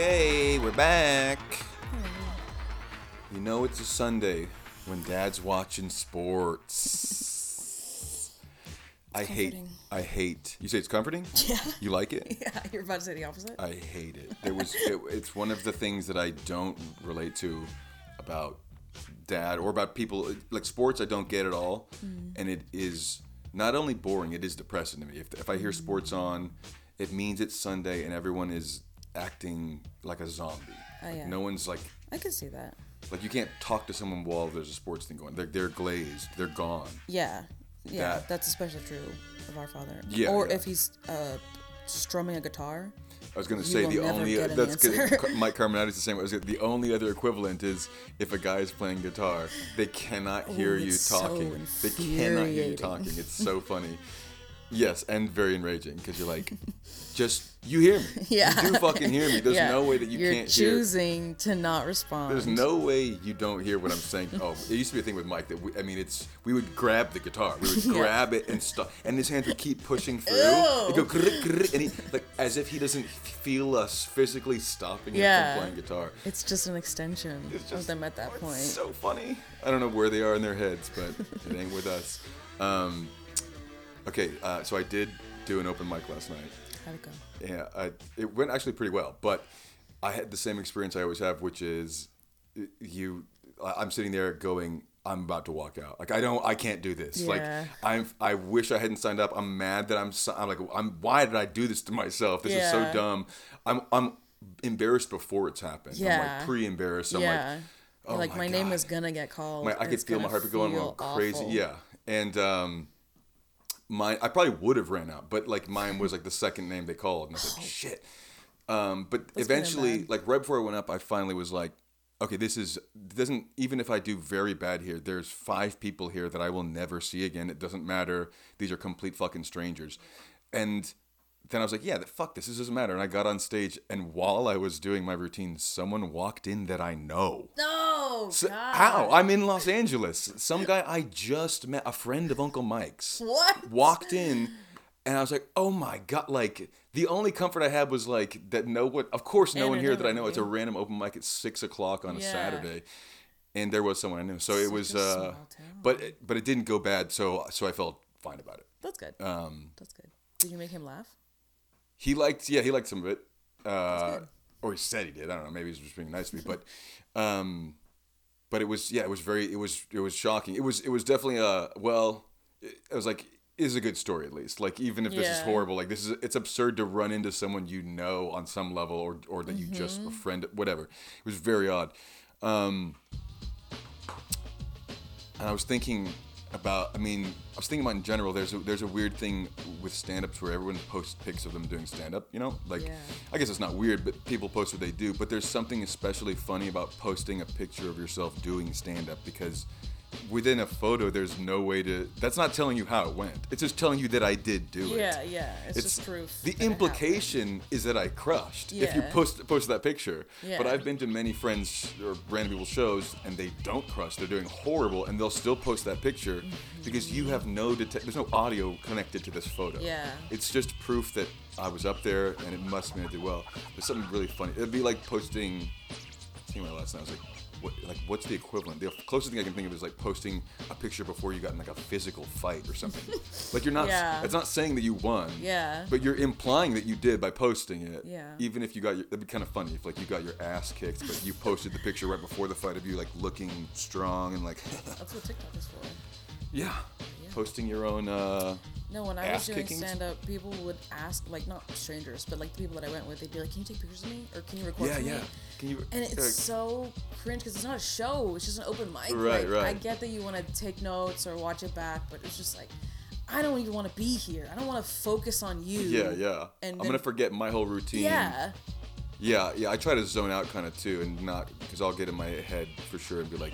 Okay, we're back. You know it's a Sunday when Dad's watching sports. I hate. You say it's comforting? Yeah. You like it? Yeah. You're about to say the opposite. I hate it. It's one of the things that I don't relate to about Dad or about people. Like sports, I don't get at all, and it is not only boring, it is depressing to me. If I hear sports on, it means it's Sunday and everyone is acting like a zombie. Oh, yeah. Like no one's like. I can see that. Like you can't talk to someone while there's a sports thing going. They're glazed. They're gone. Yeah, yeah. That's especially true of our father. Yeah. Or if he's strumming a guitar. I was gonna say the only that's good. Mike Carmenati is the same. The only other equivalent is if a guy is playing guitar, they cannot hear you talking. So they cannot hear you talking. It's so funny. Yes, and very enraging because you're like, you hear me. Yeah. You do fucking hear me. There's no way that you're can't hear. You're choosing to not respond. There's no way you don't hear what I'm saying. Oh, it used to be a thing with Mike that we would grab the guitar. We would grab it and stuff, and his hands would keep pushing through. It'd go grr, grr, and he like as if he doesn't feel us physically stopping him from playing guitar. It's just an extension of them at that point. It's so funny. I don't know where they are in their heads, but it ain't with us. Okay, so I did do an open mic last night. How'd it go? Yeah, it went actually pretty well, but I had the same experience I always have, which is I'm sitting there going, I'm about to walk out. Like I can't do this. Yeah. Like I wish I hadn't signed up. I'm mad that I'm like, why did I do this to myself? This is so dumb. I'm embarrassed before it's happened. Yeah. I'm like pre-embarrassed. I'm like, oh like my God. Name is gonna get called. I could feel my heartbeat going crazy. Yeah, and I probably would have ran out, but like mine was like the second name they called, and I was like, shit. But eventually, like right before I went up, I finally was like, okay, doesn't even if I do very bad here, there's 5 people here that I will never see again. It doesn't matter. These are complete fucking strangers. And then I was like, yeah, fuck this doesn't matter. And I got on stage, and while I was doing my routine, someone walked in that I know. No, so, God. How? I'm in Los Angeles. Some guy I just met, a friend of Uncle Mike's. What? Walked in, and I was like, oh my God. Like, the only comfort I had was like, of course no one here that I know. It's a random open mic at 6 o'clock on a Saturday. And there was someone I knew. So it was, but it didn't go bad. So I felt fine about it. That's good. That's good. Did you make him laugh? He liked some of it, or he said he did. I don't know. Maybe he was just being nice to me, but it was shocking. It was definitely I was like, is a good story at least. Like even if this is horrible, like it's absurd to run into someone you know on some level or that you just befriend, whatever. It was very odd. And I was thinking about, I was thinking about in general, there's a weird thing with stand-ups where everyone posts pics of them doing stand-up, you know? Like, I guess it's not weird, but people post what they do, but there's something especially funny about posting a picture of yourself doing stand-up because within a photo, there's no way to, that's not telling you how it went. It's just telling you that I did do it. Yeah, it's just proof. The implication is that I crushed if you post that picture. Yeah. But I've been to many friends or random people's shows and they don't crush. They're doing horrible and they'll still post that picture because you have there's no audio connected to this photo. Yeah. It's just proof that I was up there and it must mean I did well. There's something really funny. It'd be like posting, I think my last night I was like, what's the equivalent? The closest thing I can think of is like posting a picture before you got in like a physical fight or something. Like you're not, it's not saying that you won. Yeah. But you're implying that you did by posting it. Yeah. Even if you got that'd be kind of funny if like you got your ass kicked, but you posted the picture right before the fight of you like looking strong and like. That's what TikTok is for. Yeah. Posting your own no, when I was doing stand-up, people would ask, like, not strangers, but, like, the people that I went with, they'd be like, can you take pictures of me? Or can you record me? Yeah, yeah. And it's so cringe, because it's not a show. It's just an open mic. Right, right. I get that you want to take notes or watch it back, but it's just like, I don't even want to be here. I don't want to focus on you. Yeah, yeah. And I'm going to forget my whole routine. Yeah. Yeah, yeah. I try to zone out kind of, too, and not, because I'll get in my head for sure and be like,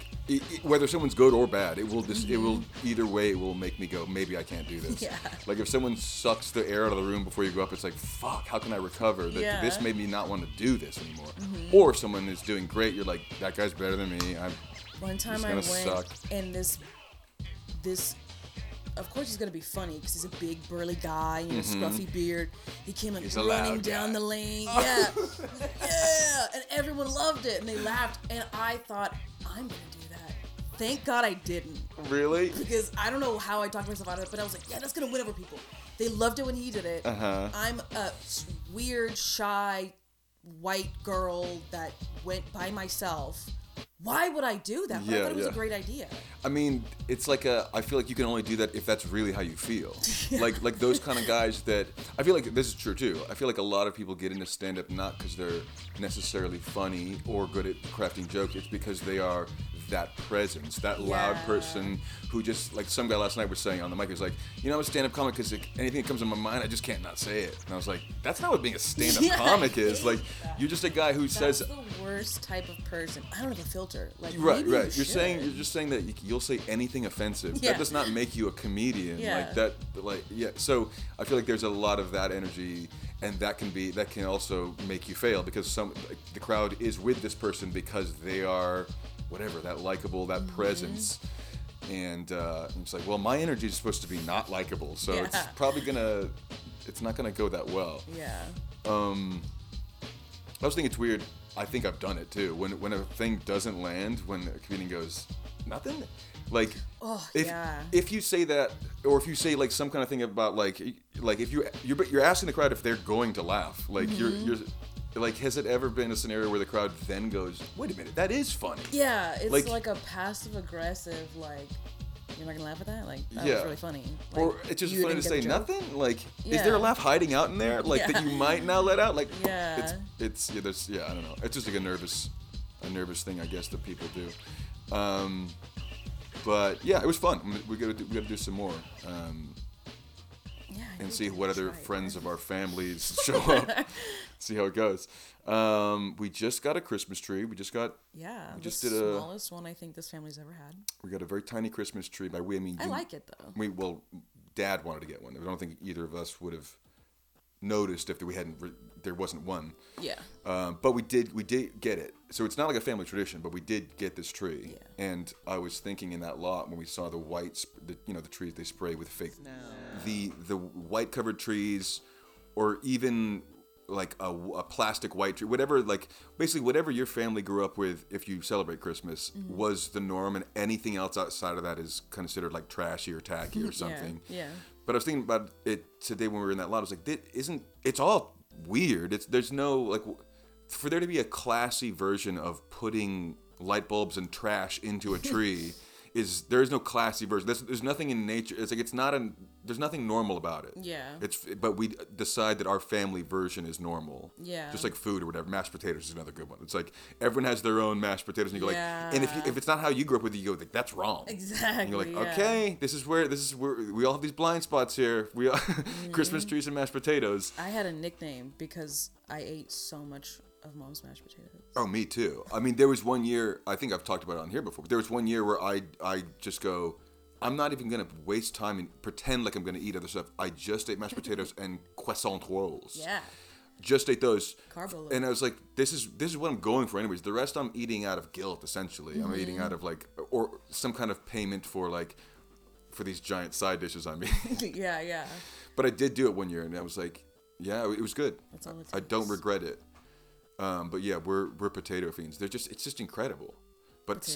whether someone's good or bad, either way it will make me go, maybe I can't do this. Yeah. Like if someone sucks the air out of the room before you go up, it's like, fuck, how can I recover? This made me not want to do this anymore. Mm-hmm. Or if someone is doing great, you're like, that guy's better than me. One time I went suck. And this of course he's going to be funny because he's a big, burly guy, you know, scruffy beard. He came like running down the lane. Yeah. Yeah. And everyone loved it. And they laughed. And I thought, I'm going to do that. Thank God I didn't. Really? Because I don't know how I talked myself out of it, but I was like, yeah, that's going to win over people. They loved it when he did it. Uh-huh. I'm a weird, shy, white girl that went by myself. Why would I do that? But I thought it was a great idea. I mean, it's like I feel like you can only do that if that's really how you feel. Yeah. Like those kind of guys that... I feel like this is true, too. I feel like a lot of people get into stand-up not because they're necessarily funny or good at crafting jokes. It's because they are that presence, that loud person who just... Like some guy last night was saying on the mic, he was like, you know, I'm a stand-up comic because anything that comes in my mind, I just can't not say it. And I was like, that's not what being a stand-up comic is. Like, you're just a guy who says... worst type of person. I don't have a filter. Like, right. You're just saying that you'll say anything offensive. Yeah. That does not make you a comedian. Yeah. So I feel like there's a lot of that energy, and that can also make you fail because the crowd is with this person because they are whatever, that likable, that presence. And it's like, well, my energy is supposed to be not likable, so it's probably not gonna go that well. Yeah. I was thinking it's weird. I think I've done it too. When a thing doesn't land, when a comedian goes, nothing? Like, if you say that, or if you say like some kind of thing about like if you're asking the crowd if they're going to laugh, like you're like, has it ever been a scenario where the crowd then goes, wait a minute, that is funny? Yeah, it's like a passive aggressive like. You're not gonna laugh at that? Like, that was really funny. Like, or it's just funny to say nothing? Like, is there a laugh hiding out in there? Like, that you might not let out? Like, I don't know. It's just like a nervous thing, I guess, that people do. But yeah, it was fun. We gotta do some more. And see what other friends of our families show up. See how it goes. We just got a Christmas tree. We just did the smallest one I think this family's ever had. We got a very tiny Christmas tree. By we, I mean... I like it, though. Well, Dad wanted to get one. I don't think either of us would have noticed if there wasn't one. Yeah. But we did get it. So it's not like a family tradition, but we did get this tree. Yeah. And I was thinking in that lot when we saw the white, the trees they spray with fake... No. The white covered trees, or even... like a plastic white tree, whatever, like basically whatever your family grew up with, if you celebrate Christmas, was the norm, and anything else outside of that is considered like trashy or tacky or something. Yeah. But I was thinking about it today when we were in that lot. I was like, it's all weird. There's no like, for there to be a classy version of putting light bulbs and trash into a tree. There is no classy version. There's nothing in nature. It's like there's nothing normal about it. Yeah. But we decide that our family version is normal. Yeah. Just like food or whatever. Mashed potatoes is another good one. It's like everyone has their own mashed potatoes, and you go like, and if it's not how you grew up with it, you go like, that's wrong. Exactly. And you're like, okay, this is where we all have these blind spots here. We all, Christmas trees and mashed potatoes. I had a nickname because I ate so much of Mom's mashed potatoes. Oh, me too. I mean, there was one year, I think I've talked about it on here before, but there was one year where I just go, I'm not even going to waste time and pretend like I'm going to eat other stuff. I just ate mashed potatoes and croissant rolls. Yeah. Just ate those. Carbo. And I was like, this is what I'm going for anyways. The rest I'm eating out of guilt, essentially. I'm eating out of like, or some kind of payment for like, for these giant side dishes I'm eating. Yeah. But I did do it one year, and I was like, yeah, it was good. That's all it takes. I don't regret it. But yeah, we're potato fiends. It's just incredible. But potatoes,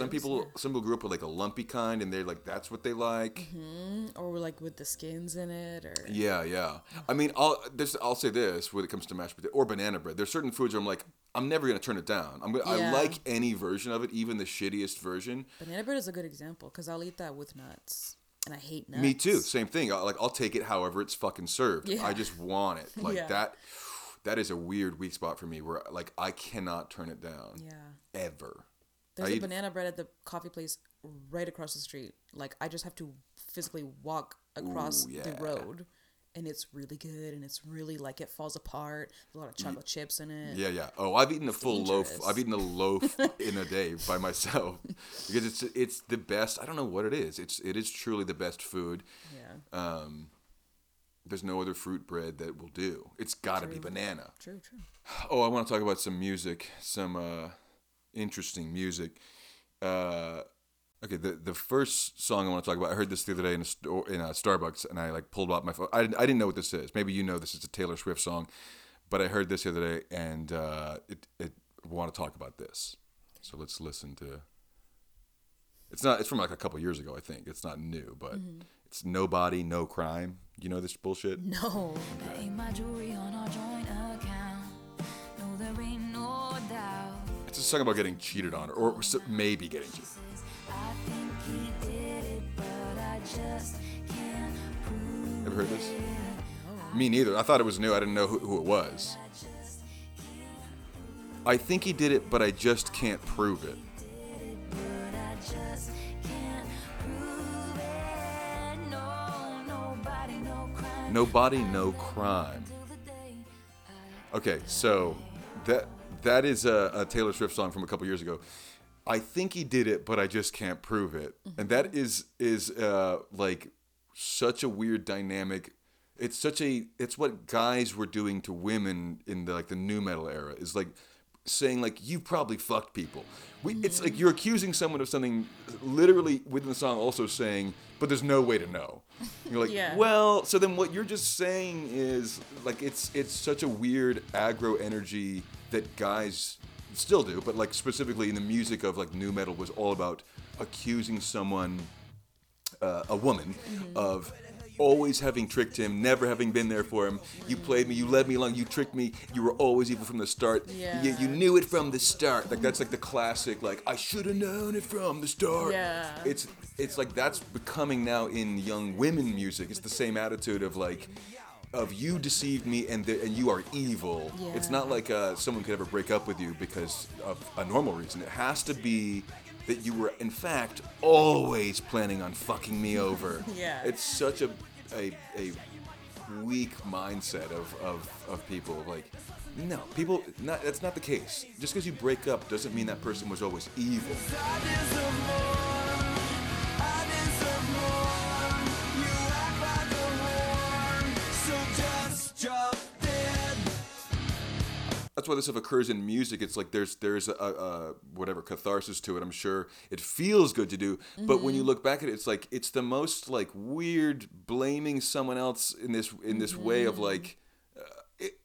some people grew up with like a lumpy kind, and they're like, that's what they like. Mm-hmm. Or like with the skins in it, or yeah. I mean, I'll say this when it comes to mashed potato or banana bread. There's certain foods where I'm like, I'm never gonna turn it down. I like any version of it, even the shittiest version. Banana bread is a good example because I'll eat that with nuts. And I hate nuts. Me too. Same thing. I'll take it however it's fucking served. Yeah. I just want it like that. That is a weird weak spot for me where, like, I cannot turn it down. Yeah. Ever. There's a banana bread at the coffee place right across the street. Like, I just have to physically walk across the road. And it's really good. And it's really, like, it falls apart. There's a lot of chocolate chips in it. Yeah. Oh, I've eaten a full loaf. I've eaten a loaf in a day by myself. Because it's the best. I don't know what it is. It is truly the best food. Yeah. There's no other fruit bread that will do. It's got to be banana. True. Oh, I want to talk about some music, some interesting music. Okay, the first song I want to talk about, I heard this the other day in a store, in a Starbucks, and I like pulled out my phone. I didn't know what this is. Maybe you know this is a Taylor Swift song, but I heard this the other day, and it want to talk about this. So let's listen to. It's from like a couple years ago, I think. It's not new, but it's Nobody, No Crime. You know this bullshit? No. Okay. I ain't my jewelry on our joint account. No, there ain't no doubt. It's just talking about getting cheated on, or maybe getting cheated. I think he did it, but I just can't prove. Ever heard this? Oh. Me neither. I thought it was new. I didn't know who it was. I think he did it, but I just can't prove it. Nobody, no crime. Okay, so that is a Taylor Swift song from a couple years ago. I think he did it, but I just can't prove it. And that is like such a weird dynamic. It's what guys were doing to women in the nu metal era. Is like saying like you probably fucked people. It's like you're accusing someone of something literally within the song, also saying, but there's no way to know. And you're like, yeah. Well, so then what you're just saying is like it's such a weird aggro energy that guys still do, but like specifically in the music of like nu metal was all about accusing someone, a woman, of always having tricked him, never having been there for him. You played me, you led me along, you tricked me, you were always evil from the start. Yeah. You knew it from the start. Like that's like the classic, like I should have known it from the start. Yeah. It's like that's becoming now in young women music. It's the same attitude of like of you deceived me and you are evil. Yeah. It's not like someone could ever break up with you because of a normal reason. It has to be that you were in fact always planning on fucking me over. Yeah. It's such a weak mindset of people. Like, no, people, that's not the case. Just because you break up doesn't mean that person was always evil. That's why this stuff occurs in music. It's like there's a whatever catharsis to it. I'm sure it feels good to do, but when you look back at it, it's like it's the most like weird blaming someone else in this way of like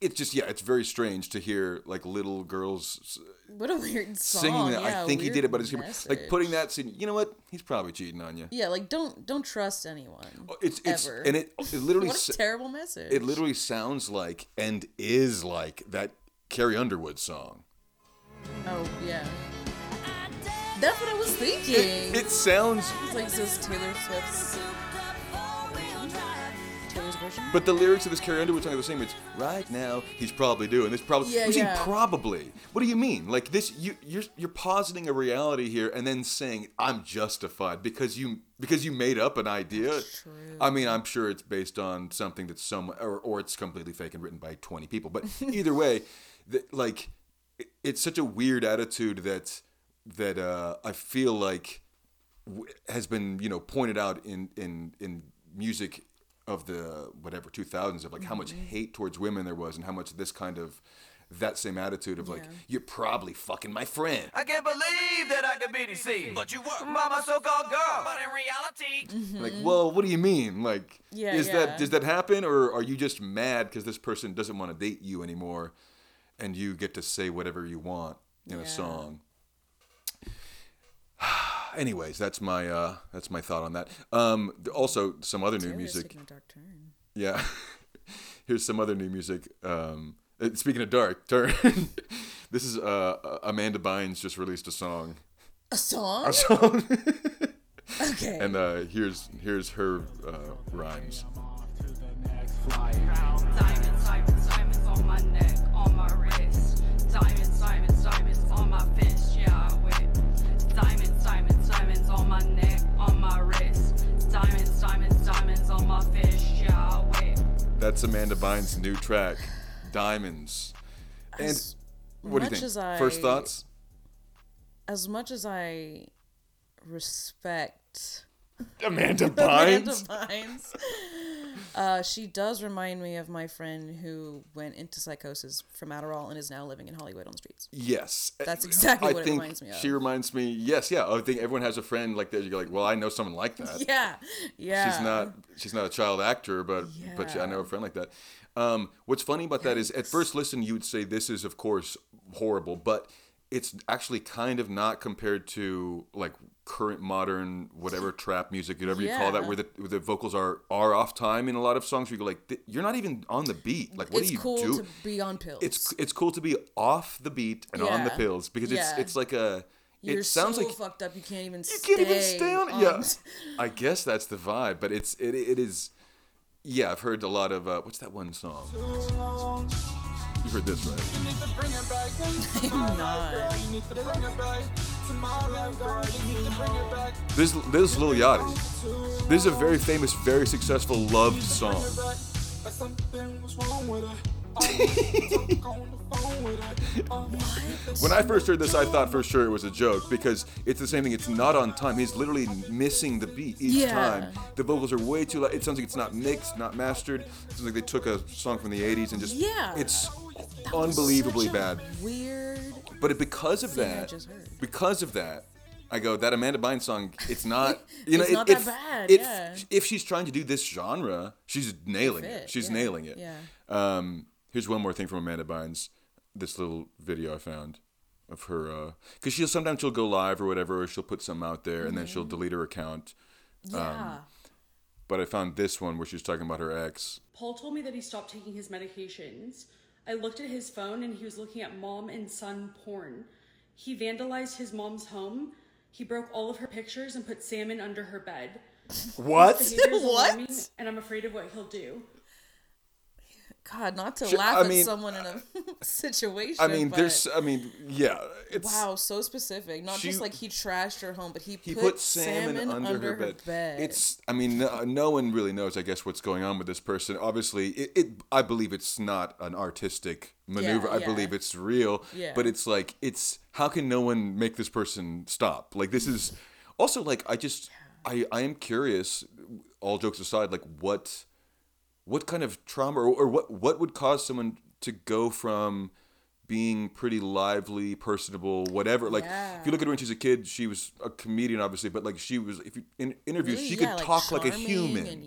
it's just it's very strange to hear like little girls. What a weird song. Singing that I think he did it, but it's like putting that scene. You know what? He's probably cheating on you. Yeah, like don't trust anyone. It's ever. And it literally what a terrible message. It literally sounds like and is like that Carrie Underwood song. Oh, yeah. That's what I was thinking. It sounds... It's like this Taylor Swift's... Taylor's version? But the lyrics of this Carrie Underwood song are the same. It's, right now, he's probably doing this. Probably... Yeah, yeah. Probably. What do you mean? Like, this... You're positing a reality here and then saying, I'm justified because you made up an idea. That's true. I mean, I'm sure it's based on something that's or it's completely fake and written by 20 people. But either way... Like, it's such a weird attitude that I feel like has been, you know, pointed out in music of the whatever 2000s of like how much hate towards women there was and how much this kind of that same attitude of like you're probably fucking my friend. I can't believe that I could be deceived, but you were my so-called girl. But in reality, like, well, what do you mean? Like, does that happen, or are you just mad because this person doesn't want to date you anymore? And you get to say whatever you want in a song. Anyways, that's my thought on that. Also, some other new music. Taking a dark turn. Yeah, here's some other new music. Speaking of dark turn, this is Amanda Bynes just released a song. A song. A song. Okay. And here's her rhymes. Diamonds on my neck, on my wrist. Diamonds on my fist, yeah, I whip. Diamonds on my neck, on my wrist. Diamonds on my fist, yeah, I whip. That's Amanda Bynes' new track, Diamonds. And what do you think? First thoughts? As much as I respect Amanda Bynes. Amanda Bynes. She does remind me of my friend who went into psychosis from Adderall and is now living in Hollywood on the streets. Yes. That's exactly what it reminds me of. She reminds me, yes, yeah. I think everyone has a friend like that. You're like, well, I know someone like that. Yeah, yeah. She's not a child actor, but I know a friend like that. What's funny about that is at first listen, you would say this is, of course, horrible, but it's actually kind of not compared to like current modern whatever trap music, whatever you call that, where the vocals are off time in a lot of songs. Where you're like, you're not even on the beat. Like, what do you do? It's cool to be on pills. It's cool to be off the beat and on the pills because it's like a. You're sounds so like fucked up. You can't even stay on it. Yeah, I guess that's the vibe. But it is. Yeah, I've heard a lot of what's that one song? You've heard this, right? I'm not. This is Lil Yachty. This is a very famous, very successful, loved song. When I first heard this, I thought for sure it was a joke because it's the same thing. It's not on time. He's literally missing the beat each time. The vocals are way too loud. It sounds like it's not mixed, not mastered. It sounds like they took a song from the 80s and just... Yeah. It's unbelievably bad. Weird. But because of that, I go, that Amanda Bynes song, it's not... You know, it's not that bad. If she's trying to do this genre, she's nailing it. She's nailing it. Yeah. Here's one more thing from Amanda Bynes. This little video I found of her, because sometimes she'll go live or whatever, or she'll put something out there, and then she'll delete her account. But I found this one where she's talking about her ex. Paul told me that he stopped taking his medications. I looked at his phone, and he was looking at mom and son porn. He vandalized his mom's home. He broke all of her pictures and put salmon under her bed. What? What? And I'm afraid of what he'll do. God, not to laugh at someone in a situation. It's... Wow, so specific. Not just like he trashed her home, but he put salmon under her bed. It's, no one really knows, I guess, what's going on with this person. Obviously, I believe it's not an artistic maneuver. I believe it's real. Yeah. But it's like, how can no one make this person stop? Like, this is, also, like, I am curious, all jokes aside, like, what kind of trauma or what would cause someone to go from being pretty lively, personable, whatever? Like, if you look at her when she's a kid, she was a comedian, obviously, but like she was, if you in interviews, really, she could talk like a human.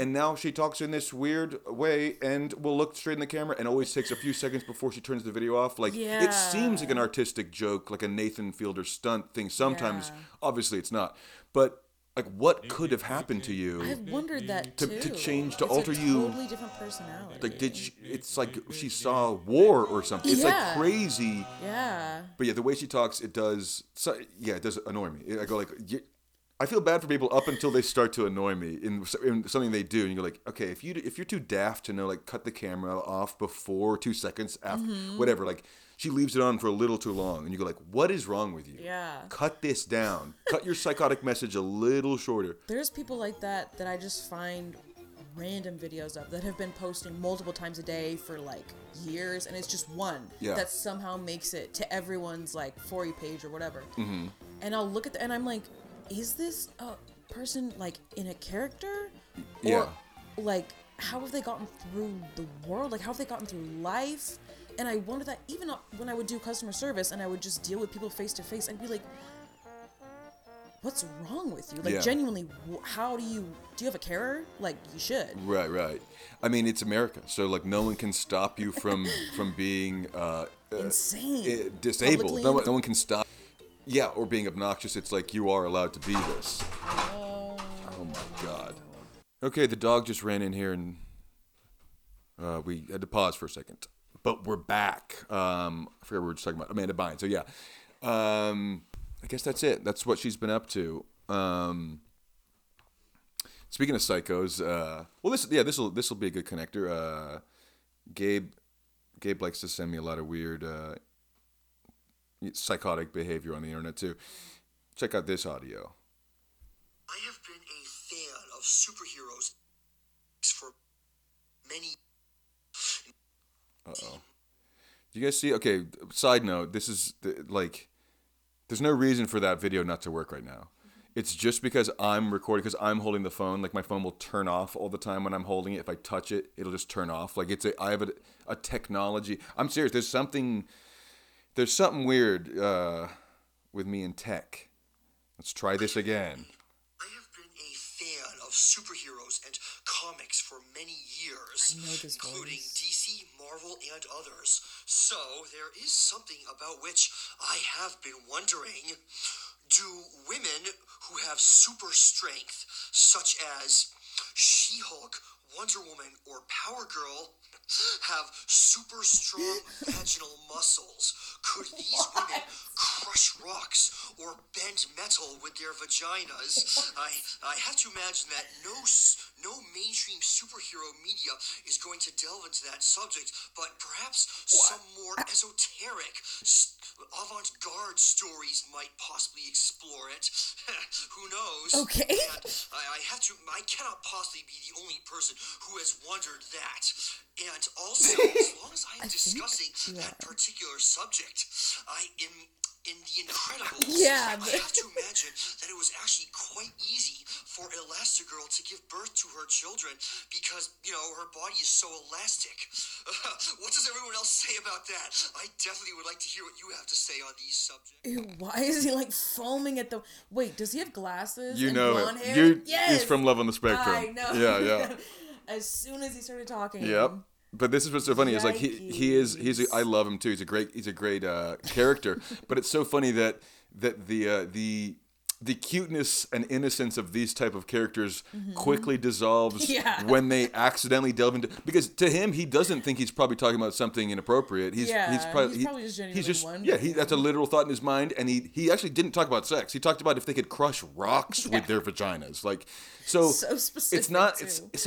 And now she talks in this weird way and will look straight in the camera and always takes a few seconds before she turns the video off. Like, it seems like an artistic joke, like a Nathan Fielder stunt thing. Sometimes, obviously, it's not. But, like, what could have happened to you? I've wondered that too. To change, to alter you. It's a totally different personality. Like, it's like she saw war or something. It's like crazy. Yeah. But yeah, the way she talks, it does. So, yeah, it does annoy me. I go like, I feel bad for people up until they start to annoy me in something they do, and you go like, okay, if you're too daft to know, like, cut the camera off before 2 seconds after, whatever, like. She leaves it on for a little too long. And you go like, what is wrong with you? Yeah. Cut this down. Cut your psychotic message a little shorter. There's people like that that I just find random videos of that have been posting multiple times a day for like years. And it's just one that somehow makes it to everyone's like For You page or whatever. Mm-hmm. And I'll look at and I'm like, is this a person like in a character? Or like, how have they gotten through the world? Like, how have they gotten through life? And I wondered that even when I would do customer service and I would just deal with people face to face, I'd be like, what's wrong with you? Like, genuinely, how do you have a carer? Like, you should. Right. I mean, it's America. So, like, no one can stop you from being... insane. Disabled. No one can stop. Yeah, or being obnoxious. It's like, you are allowed to be this. Oh my God. Okay, the dog just ran in here and we had to pause for a second. But we're back. I forgot what we were just talking about. Amanda Bynes. So, yeah. I guess that's it. That's what she's been up to. Speaking of psychos, this'll be a good connector. Gabe likes to send me a lot of weird psychotic behavior on the internet, too. Check out this audio. I have been a fan of superheroes for many years. Uh-oh. Do you guys see? Okay, side note, this is, like, there's no reason for that video not to work right now. It's just because I'm recording, because I'm holding the phone. Like, my phone will turn off all the time when I'm holding it. If I touch it, it'll just turn off. Like, I have a technology. I'm serious. There's something weird with me in tech. Let's try this again. I have been a fan of superheroes and comics for many years, including DC, Marvel, and others. So there is something about which I have been wondering. Do women who have super strength, such as She-Hulk, Wonder Woman, or Power Girl, have super strong vaginal muscles? Could these women crush rocks or bend metal with their vaginas? I have to imagine that no mainstream superhero media is going to delve into that subject, but perhaps some more esoteric avant-garde stories might possibly explore it. Who knows? Okay. I cannot possibly be the only person who has wondered that. And also, as long as I am discussing that particular subject, I am in The Incredibles. Yeah. I have to imagine that it was actually quite easy for Elastigirl to give birth to her children because, you know, her body is so elastic. What does everyone else say about that? I definitely would like to hear what you have to say on these subjects. Ew, why is he like foaming at the... Wait, does he have glasses? You know blonde hair? Yes! He's from Love on the Spectrum. I know. Yeah, yeah. As soon as he started talking. Yep. But this is what's so funny. It's like he's I love him too. He's a great character. But it's so funny that the cuteness and innocence of these type of characters quickly dissolves when they accidentally delve into, because to him, he doesn't think he's probably talking about something inappropriate. He's probably just genuinely wondering. Yeah, that's a literal thought in his mind, and he actually didn't talk about sex. He talked about if they could crush rocks with their vaginas, like so specific. It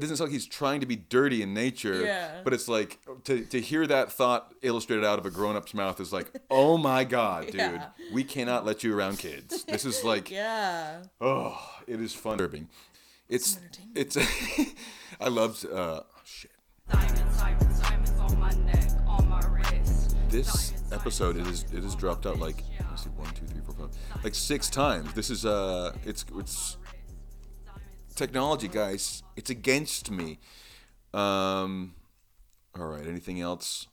doesn't sound like he's trying to be dirty in nature, but it's like to hear that thought illustrated out of a grown-up's mouth is like, oh my God, dude, we cannot let you around kids. This is like, oh, it is fun. It's I loved, shit. Diamonds on my neck, on my wrist. This episode, it is dropped out like, let's see, 1, 2, 3, 4, 5, like 6 times. This is, it's technology, guys. It's against me. All right, anything else?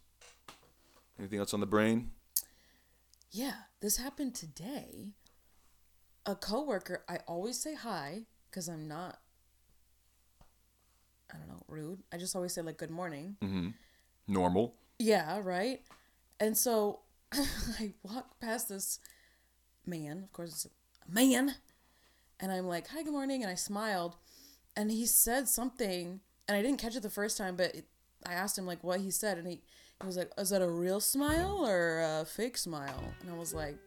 Anything else on the brain? Yeah, this happened today. A coworker, I always say hi because I'm not, I don't know, rude. I just always say like good morning. Mm-hmm. Normal. Yeah, right? And so I walk past this man. Of course, it's a man. And I'm like, hi, good morning. And I smiled. And he said something. And I didn't catch it the first time, but I asked him, like, what he said. And he was like, is that a real smile or a fake smile? And I was like,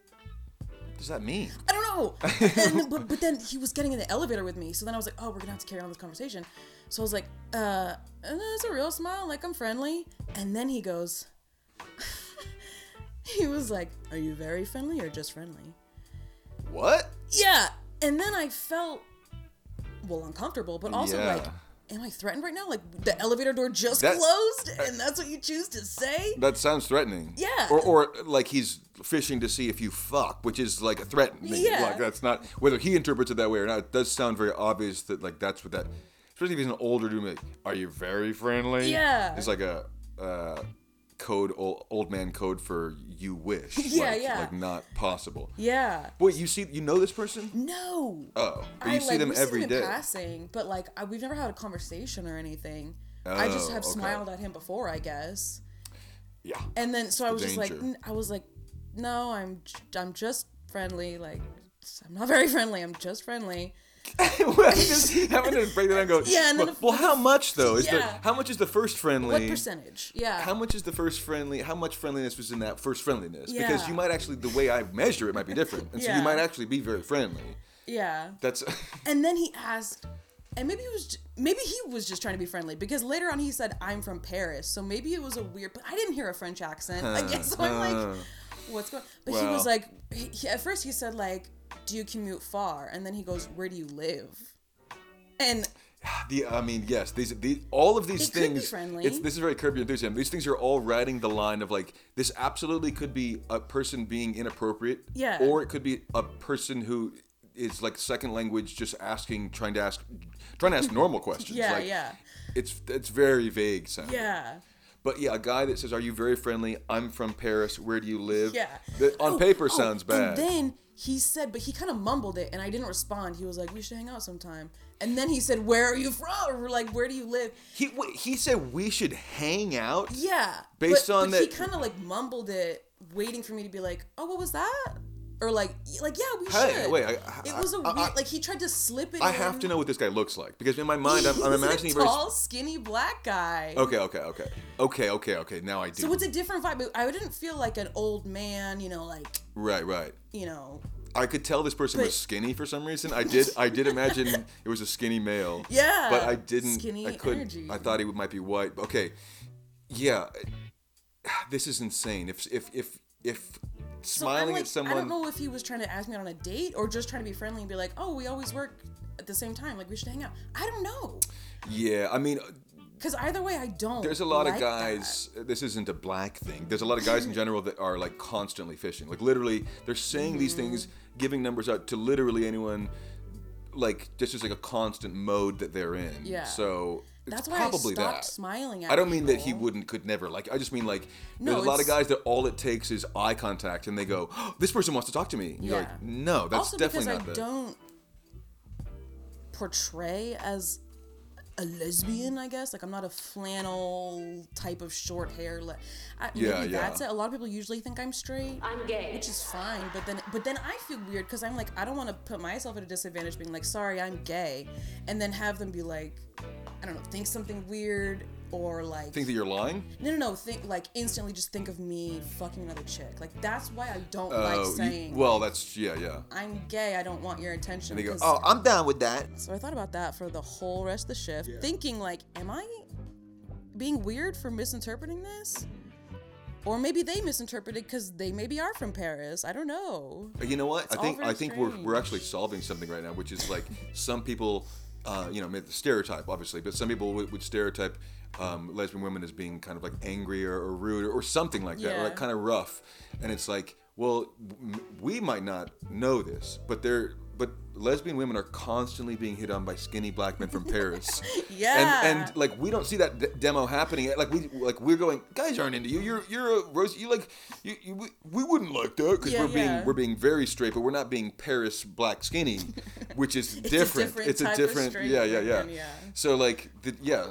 what does that mean? I don't know. but then he was getting in the elevator with me. So then I was like, oh, we're going to have to carry on this conversation. So I was like, it's a real smile. Like, I'm friendly. And then he goes, he was like, are you very friendly or just friendly? What? Yeah. And then I felt, well, uncomfortable, but also like, am I threatened right now? Like, the elevator door just closed, and that's what you choose to say? That sounds threatening. Yeah. Or like he's fishing to see if you fuck, which is like a threatening. Yeah. Like, that's not, whether he interprets it that way or not, it does sound very obvious that like that's what that, especially if he's an older dude, like, are you very friendly? Yeah. It's like a code, old man code for you wish. Like not possible. Yeah. Wait, you know this person? No. Oh, but you see them every day. Passing, but like we've never had a conversation or anything. Oh, I just have smiled at him before, I guess. Yeah. And then so I was just like, no, I'm just friendly. Like, I'm not very friendly. I'm just friendly. Well, just having to break it down and go, how much though? How much is the first friendly? What percentage? Yeah. How much is the first friendly? How much friendliness was in that first friendliness? Yeah. Because you might actually, the way I measure it might be different. And so you might actually be very friendly. Yeah. That's. And then he asked, and maybe he was just trying to be friendly, because later on he said, I'm from Paris. So maybe it was a weird, but I didn't hear a French accent. I guess so I'm like, what's going on? But he was like, at first he said like, do you commute far? And then he goes, where do you live? And All of these things, this is very Curb Your Enthusiasm. These things are all riding the line of like, this absolutely could be a person being inappropriate, or it could be a person who is like second language, just trying to ask normal questions. It's very vague sounding. Yeah. But yeah, a guy that says, "Are you very friendly? I'm from Paris. Where do you live?" Yeah. That on paper sounds bad. And then he said, but he kind of mumbled it, and I didn't respond. He was like, "We should hang out sometime." And then he said, "Where are you from?" Or like, "Where do you live?" He said we should hang out. Yeah. Based on that, he kind of like mumbled it, waiting for me to be like, "Oh, what was that?" Or like yeah, we should. Wait, it was a weird. Like he tried to slip it. I have to know what this guy looks like because in my mind, I'm imagining a tall, skinny black guy. Okay. Now I do. So it's a different vibe. I didn't feel like an old man. You know, like. Right. You know. I could tell this person was skinny for some reason. I did imagine it was a skinny male. Yeah. But I didn't. Skinny I couldn't. Energy. I thought he might be white. Okay. Yeah. This is insane. If. Smiling at someone. I don't know if he was trying to ask me on a date or just trying to be friendly and be like, "Oh, we always work at the same time. Like, we should hang out." I don't know. Yeah, I mean. Because either way, I don't. There's a lot of guys. That. This isn't a black thing. There's a lot of guys in general that are like constantly fishing. Like literally, they're saying these things, giving numbers out to literally anyone. Like this is like a constant mode that they're in. Yeah. So. That's why probably I stopped smiling at him. I don't mean that he never like. I just mean like there's a lot of guys that all it takes is eye contact and they go, "Oh, this person wants to talk to me." And you're like, "No, that's also definitely not that." I don't portray as a lesbian, I guess. Like I'm not a flannel type of short hair. That's it. A lot of people usually think I'm straight. I'm gay, which is fine. But then I feel weird because I'm like, I don't want to put myself at a disadvantage being like, "Sorry, I'm gay," and then have them be like. I don't know, think something weird or like... Think that you're lying? No. Think like instantly just think of me fucking another chick. Like that's why I don't like saying... I'm gay, I don't want your attention. And they go, "Oh, I'm down with that." So I thought about that for the whole rest of the shift. Yeah. Thinking like, am I being weird for misinterpreting this? Or maybe they misinterpreted because they maybe are from Paris. I don't know. You know what? I think we're actually solving something right now, which is like some people... stereotype, obviously, but some people would stereotype lesbian women as being kind of like angry or rude or something like that, or like kind of rough. And it's like, well, we might not know this, but lesbian women are constantly being hit on by skinny black men from Paris. And like we don't see that demo happening. Like we're going, "Guys aren't into you. You're a rose. You like we wouldn't like that because we're being very straight, but we're not being Paris black skinny, which is different. It's a different type of straight. So like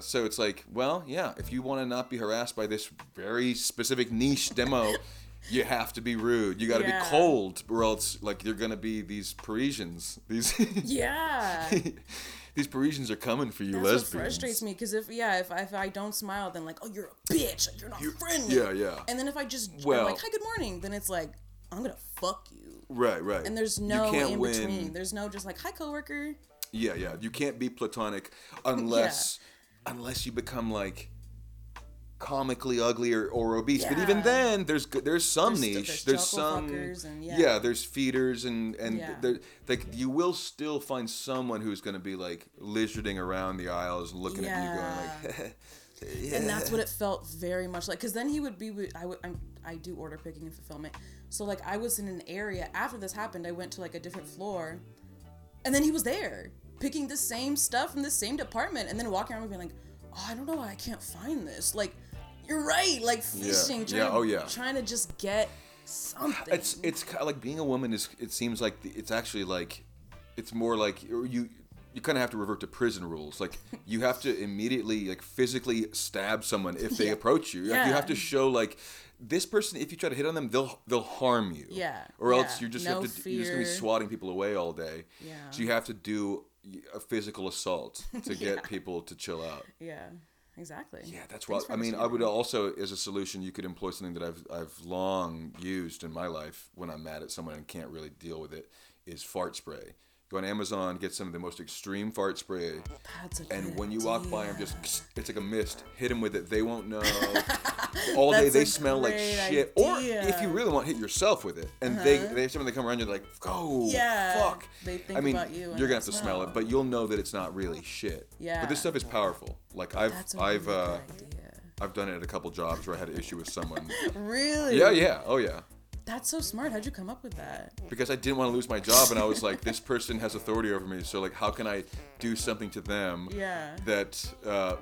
so it's like if you want to not be harassed by this very specific niche demo. You have to be rude. You got to be cold, or else like you're gonna be these Parisians. These these Parisians are coming for you. That's lesbians. That's what frustrates me because if I don't smile, then like, "Oh, you're a bitch. Like, you're not friendly." Yeah. And then if I just I'm like, "Hi, good morning," then it's like, "I'm gonna fuck you." Right. And there's no in between. There's no just like, "Hi, coworker." Yeah. You can't be platonic unless unless you become like. Comically ugly or obese, but even then, there's some niche, there's feeders and like you will still find someone who's going to be like lizarding around the aisles, looking at you, going like. And that's what it felt very much like. Because then he would be. I do order picking and fulfillment, so like I was in an area after this happened. I went to like a different floor, and then he was there picking the same stuff from the same department, and then walking around and being like, "Oh, I don't know why I can't find this." Like. You're right, like fishing, trying to just get something. It's kind of like being a woman is. It seems like it's actually like, it's more like you kind of have to revert to prison rules. Like you have to immediately like physically stab someone if they approach you. Like, you have to show like this person. If you try to hit on them, they'll harm you. Yeah. Or else you're just you're just gonna be swatting people away all day. Yeah. So you have to do a physical assault to get people to chill out. Yeah. Exactly. Yeah, that's why. I mean, I would also, as a solution, you could employ something that I've long used in my life when I'm mad at someone and can't really deal with it, is fart spray. Go on Amazon, get some of the most extreme fart spray. That's a good idea. When you walk by them, it's like a mist. Hit them with it. They won't know. all day. They smell like shit. Idea. Or if you really want, hit yourself with it. And they have something they come around, you're like, oh, fuck. They think about you. You're gonna have to smell it, but you'll know that it's not really shit. Yeah. But this stuff is powerful. Like I've done it at a couple jobs where I had an issue with someone. Really? Yeah. Oh yeah. That's so smart. How'd you come up with that? Because I didn't want to lose my job, and I was like, this person has authority over me, so like, how can I do something to them that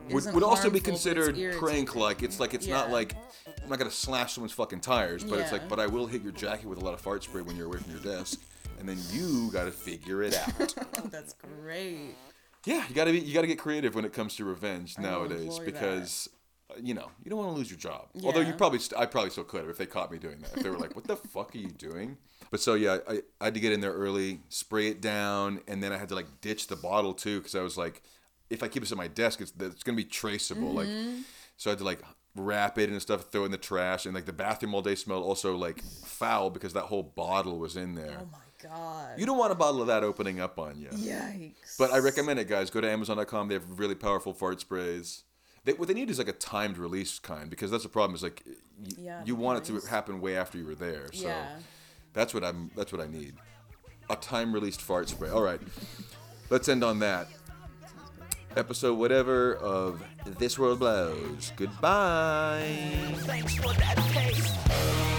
would also be considered prank? It's not like, I'm not going to slash someone's fucking tires, but it's like, but I will hit your jacket with a lot of fart spray when you're away from your desk, and then you got to figure it out. That's great. Yeah, you got to get creative when it comes to revenge nowadays, because... you don't want to lose your job. Yeah. Although I probably still could have if they caught me doing that. If they were like, what the fuck are you doing? But so, yeah, I had to get in there early, spray it down, and then I had to, like, ditch the bottle, too, because I was like, if I keep this at my desk, it's going to be traceable. Mm-hmm. Like, so I had to, like, wrap it and stuff, throw it in the trash, and, like, the bathroom all day smelled also, like, foul because that whole bottle was in there. Oh, my God. You don't want a bottle of that opening up on you. Yikes. But I recommend it, guys. Go to Amazon.com. They have really powerful fart sprays. What they need is like a timed release kind, because that's the problem. Is like you want it to happen way after you were there. So that's what I need. A time released fart spray. All right, let's end on that. Episode whatever of This World Blows. Goodbye. Thanks for that taste.